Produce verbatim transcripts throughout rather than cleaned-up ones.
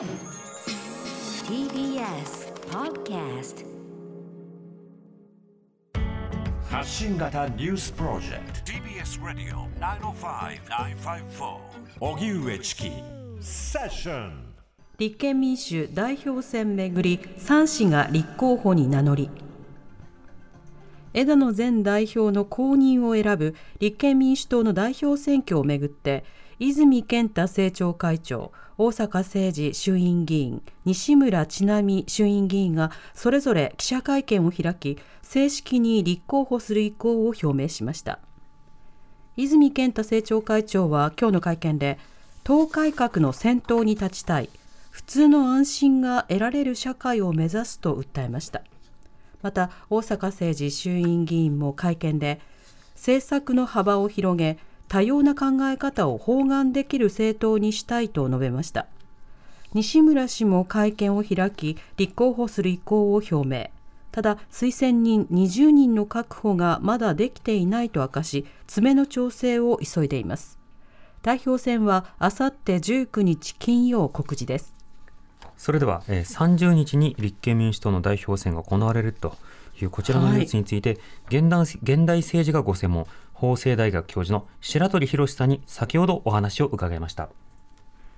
ティービーエス Podcast 発信型ニュースプロジェクト ティービーエス Radio きゅうまるご きゅうごよん おぎうえちきセッション。立憲民主代表選めぐりさん氏が立候補に名乗り、枝野前代表の後任を選ぶ立憲民主党の代表選挙をめぐって泉健太政調会長、大坂誠二衆院議員、西村智奈美衆院議員がそれぞれ記者会見を開き、正式に立候補する意向を表明しました。泉健太政調会長は今日の会見で、党改革の先頭に立ちたい、普通の安心が得られる社会を目指すと訴えました。また、大坂誠二衆院議員も会見で、政策の幅を広げ、多様な考え方を包含できる政党にしたいと述べました。西村氏も会見を開き、立候補する意向を表明。ただ、推薦人にじゅうにんの確保がまだできていないと明かし、詰めの調整を急いでいます。代表選はあさってじゅうくにち金曜告示です。それでは、さんじゅうにちに立憲民主党の代表選が行われるというこちらのニュースについて、はい、現代、現代政治がご専門、法政大学教授の白鳥博さんに先ほどお話を伺いました。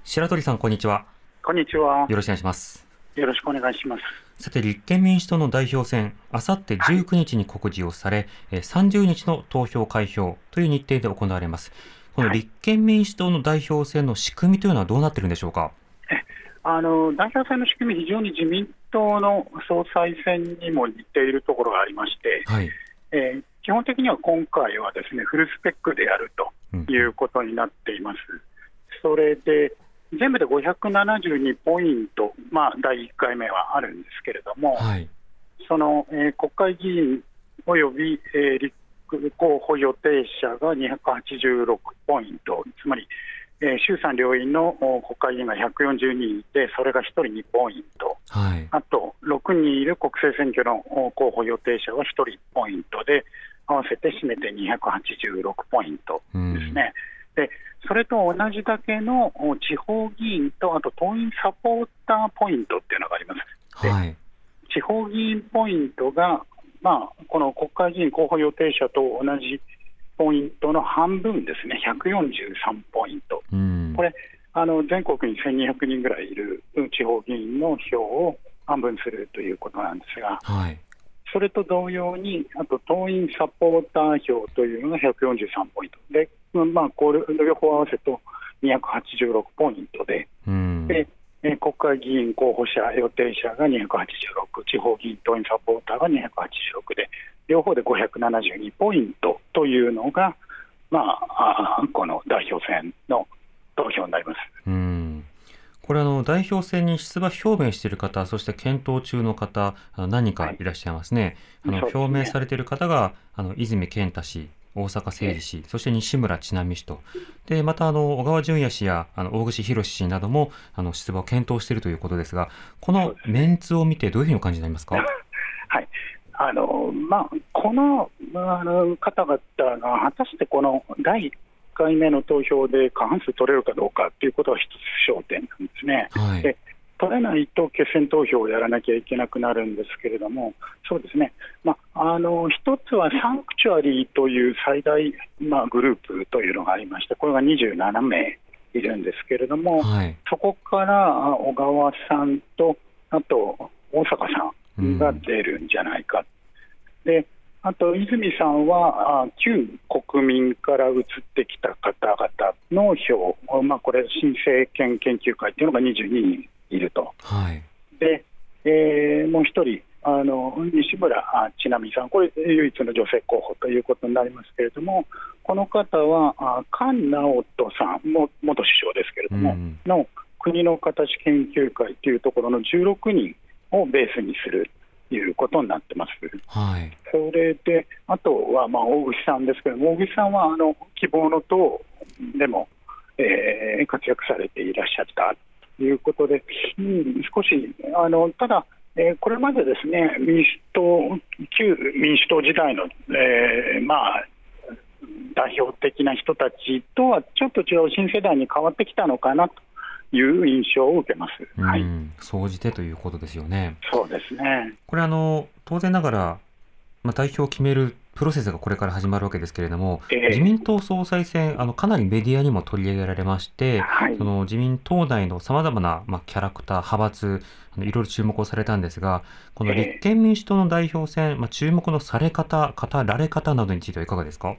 白鳥さん、こんにちは。こんにちは。よろしくお願いします。よろしくお願いします。さて、立憲民主党の代表選、あさってじゅうくにちに告示をされ、はい、さんじゅうにちの投票開票という日程で行われます。この立憲民主党の代表選の仕組みというのはどうなっているんでしょうか。えあの代表選の仕組み、非常に自民党の総裁選にも似ているところがありまして、はい、えー基本的には今回はですね、フルスペックでやるということになっています。それで全部でごひゃくななじゅうにポイント、まあ、だいいっかいめはあるんですけれども、はい、その、えー、国会議員および、えー、立候補予定者がにひゃくはちじゅうろくポイント、つまり、えー、衆参両院の国会議員がひゃくよんじゅうにんで、それがひとりにポイント、はい、あとろくにんいる国政選挙の候補予定者はひとりポイントで、合わせて締めてにひゃくはちじゅうろくポイントですね、うん、でそれと同じだけの地方議員と、あと党員サポーターポイントっていうのがあります、はい、地方議員ポイントが、まあ、この国会議員候補予定者と同じポイントの半分ですね、ひゃくよんじゅうさんポイント、うん、これあの全国にせんにひゃくにんぐらいいる地方議員の票を半分するということなんですが、はい、それと同様に、あと党員サポーター票というのがひゃくよんじゅうさんポイントで、まあ、これ両方合わせるとにひゃくはちじゅうろくポイント で、うん、で国会議員候補者予定者がにひゃくはちじゅうろく、地方議員党員サポーターがにひゃくはちじゅうろくで、両方でごひゃくななじゅうにポイントというのが、まあ、この代表選の投票になります。うん、これはの代表選に出馬表明している方、そして検討中の方、何人かいらっしゃいますね。はい、あの表明されている方が、あの泉健太氏、大阪誠二氏、そして西村智奈美氏と、でまたあの小川淳也氏やあの大串博志氏などもあの出馬を検討しているということですが、このメンツを見てどういうふうにお感じになりますか。はい、あのまあ、この、あの方々が果たしてこのだいいっかいめの投票で過半数取れるかどうかということは一つ焦点なんですね、はい、で取れないと決選投票をやらなきゃいけなくなるんですけれども、そうですね、まあ、あの一つはサンクチュアリーという最大、まあ、グループというのがありまして、これがにじゅうななめいいるんですけれども、はい、そこから小川さんとあと大坂さんが出るんじゃないか、うん、であと泉さんは旧国民から移ってきた方々の票、まあ、これ新政権研究会というのがにじゅうににんいると、はい、でえー、もう一人あの西村智奈美さん、これ唯一の女性候補ということになりますけれども、この方は菅直人さんも元首相ですけれども、うん、の国の形研究会というところのじゅうろくにんをベースにするいうことになってます、はい、それであとはまあ大串さんですけども、大串さんはあの希望の党でも、えー、活躍されていらっしゃったということで、うん、少しあのただ、えー、これまでですね、民主党旧民主党時代の、えーまあ、代表的な人たちとはちょっと違う新世代に変わってきたのかなという印象を受けます。総じてということですよね。そうですね。これあの当然ながら、まあ、代表を決めるプロセスがこれから始まるわけですけれども、えー、自民党総裁選あのかなりメディアにも取り上げられまして、はい、その自民党内のさまざまな、まあ、キャラクター派閥あのいろいろ注目をされたんですが、この立憲民主党の代表選、えーまあ、注目のされ方語られ方などについてはいかがですか。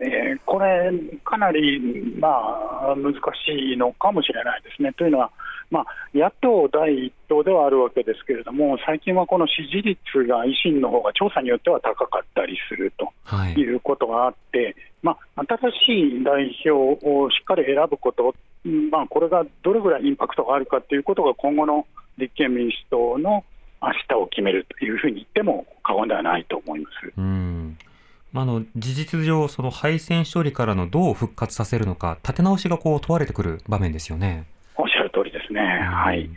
えー、これかなり、まあ、難しいのかもしれないですね。というのは、まあ、野党第一党ではあるわけですけれども、最近はこの支持率が維新の方が調査によっては高かったりするということがあって、はい、まあ、新しい代表をしっかり選ぶこと、まあ、これがどれぐらいインパクトがあるかということが今後の立憲民主党の明日を決めるというふうに言っても過言ではないと思います。うん、あの事実上その敗戦勝利からのどう復活させるのか、立て直しがこう問われてくる場面ですよね。おっしゃる通りですね、はい。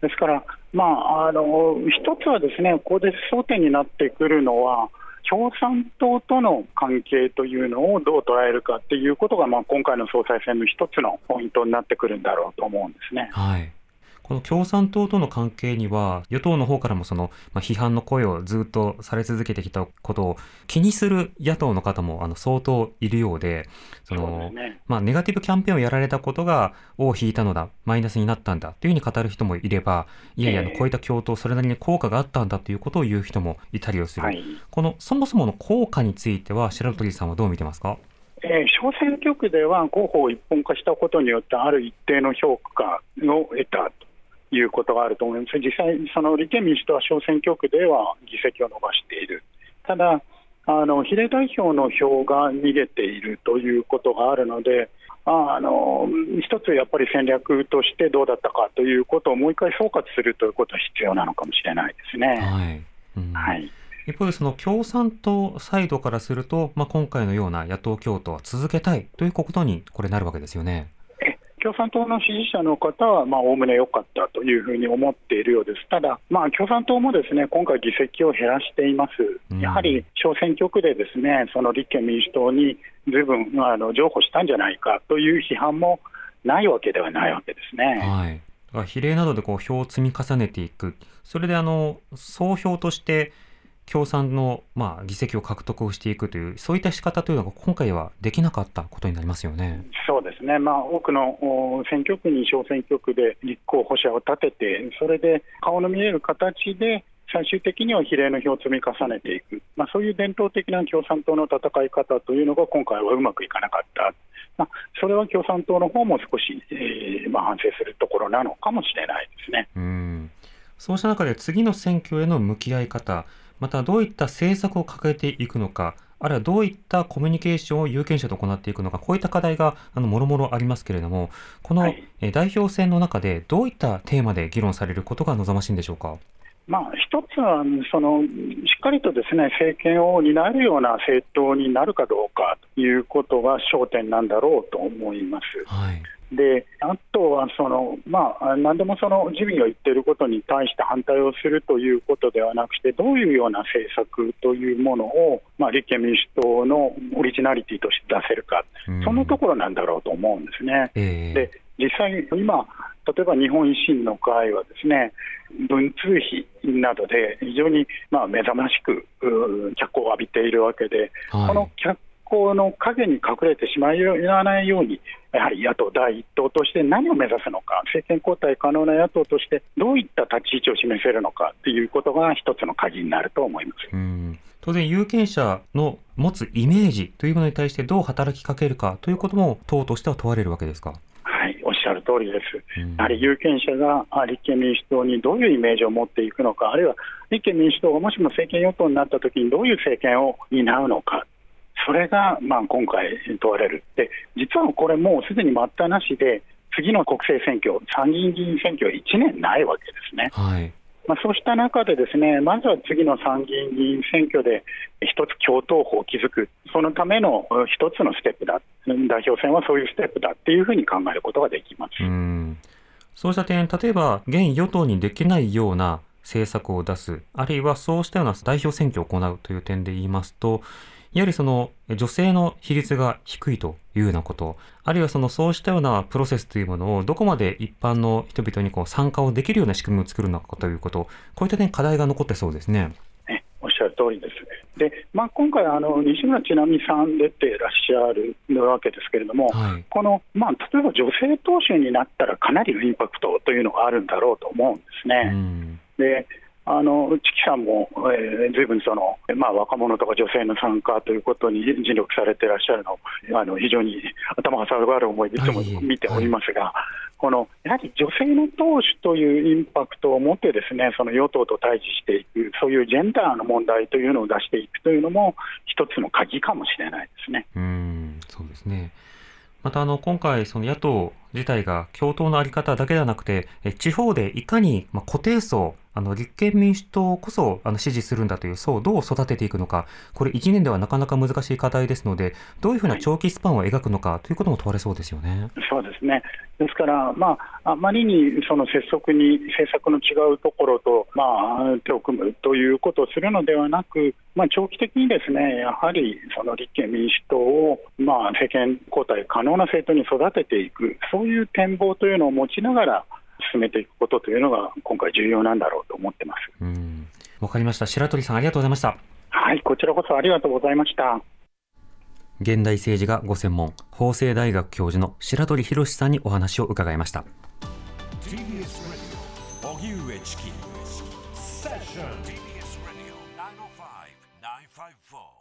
ですから、まあ、あの一つはですね、ここで争点になってくるのは共産党との関係というのをどう捉えるかということが、まあ、今回の総裁選の一つのポイントになってくるんだろうと思うんですね。はい。この共産党との関係には与党の方からもその、まあ、批判の声をずっとされ続けてきたことを気にする野党の方もあの相当いるようで、その、ね、まあ、ネガティブキャンペーンをやられたことが尾を引いたのだ、マイナスになったんだというふうに語る人もいれば、いやいやこういった共闘それなりに効果があったんだということを言う人もいたりをする、はい、このそもそもの効果については白鳥さんはどう見てますか。えー、小選挙区では候補を一本化したことによってある一定の評価を得たということがあると思います。実際その立憲民主党は小選挙区では議席を伸ばしている。ただあの比例代表の票が逃げているということがあるので、あの一つやっぱり戦略としてどうだったかということをもう一回総括するということは必要なのかもしれないですね。はい、うん、はい。一方でその共産党サイドからすると、まあ、今回のような野党共闘は続けたいということにこれなるわけですよね。共産党の支持者の方はおおむね良かったというふうに思っているようです。ただ、まあ、共産党もですね、今回議席を減らしています。やはり小選挙区でですね、その立憲民主党に随分あの譲歩したんじゃないかという批判もないわけではないわけですね。はい。だから比例などでこう票を積み重ねていく、それであの総票として共産の、まあ、議席を獲得をしていくという、そういった仕方というのが今回はできなかったことになりますよね。そうですね、まあ、多くの選挙区に小選挙区で立候補者を立てて、それで顔の見える形で最終的には比例の票を積み重ねていく、まあ、そういう伝統的な共産党の戦い方というのが今回はうまくいかなかった、まあ、それは共産党の方も少し、えーまあ、反省するところなのかもしれないですね。うん。そうした中で次の選挙への向き合い方、またどういった政策を掲げていくのか、あるいはどういったコミュニケーションを有権者と行っていくのか、こういった課題があのもろもろありますけれども、この代表選の中でどういったテーマで議論されることが望ましいんでしょうか。まあ、一つはそのしっかりとですね、政権を担えるような政党になるかどうかということが焦点なんだろうと思います。はい。であとはその、まあ、何でもその自民が言っていることに対して反対をするということではなくて、どういうような政策というものを、まあ、立憲民主党のオリジナリティとして出せるか、そのところなんだろうと思うんですね。えー、で実際今例えば日本維新の会はですね、文通費などで非常に、まあ、目覚ましく脚光を浴びているわけで、はい、この脚光の影に隠れてしまわないように、やはり野党第一党として何を目指すのか、政権交代可能な野党としてどういった立ち位置を示せるのかということが一つの鍵になると思います。うん。当然有権者の持つイメージというものに対してどう働きかけるかということも党としては問われるわけですか。はい、おっしゃる通りです。うん、やはり有権者が立憲民主党にどういうイメージを持っていくのか、あるいは立憲民主党がもしも政権与党になったときにどういう政権を担うのか、それがまあ今回問われる。で実はこれもうすでに待ったなしで、次の国政選挙、参議院議員選挙いちねんないわけですね。はい。まあ、そうした中でですね、まずは次の参議院議員選挙で一つ共闘法を築く、そのための一つのステップだ、代表選はそういうステップだっていうふうに考えることができます。うん。そうした点、例えば現与党にできないような政策を出す、あるいはそうしたような代表選挙を行うという点で言いますと、やはりその女性の比率が低いというようなこと、あるいはそのそうしたようなプロセスというものをどこまで一般の人々にこう参加をできるような仕組みを作るのかということ、こういった点課題が残ってそうですね。おっしゃる通りですね。で、まあ、今回あの西村智奈美さん出ていらっしゃるわけですけれども、はい、この、まあ、例えば女性党首になったらかなりのインパクトというのがあるんだろうと思うんですね。うんであの内木さんも、えー、随分その、まあ、若者とか女性の参加ということに尽力されていらっしゃるのあの非常に頭が下がる思いでいつも見ておりますが、はいはい、このやはり女性の党首というインパクトを持ってですね、その与党と対峙していく、そういうジェンダーの問題というのを出していくというのも一つの鍵かもしれないですね。うーん、そうですね。またあの今回その野党自体が共闘の在り方だけではなくて、地方でいかに固定層、あの立憲民主党こそあの支持するんだという層をどう育てていくのか、これいちねんではなかなか難しい課題ですので、どういうふうな長期スパンを描くのかということも問われそうですよね。そうですね。ですから、まあ、あまりにその拙速に政策の違うところと、まあ、手を組むということをするのではなく、まあ、長期的にですね、やはりその立憲民主党を、まあ、政権交代可能な政党に育てていく、そういう展望というのを持ちながら進めていくことというのが今回重要なんだろうと思ってます。うん、わかりました。白鳥さん、ありがとうございました。はい、こちらこそありがとうございました。現代政治がご専門、法政大学教授の白鳥浩さんにお話を伺いました。 ティービーエス Radio ナインオーファイブ ナインファイブフォー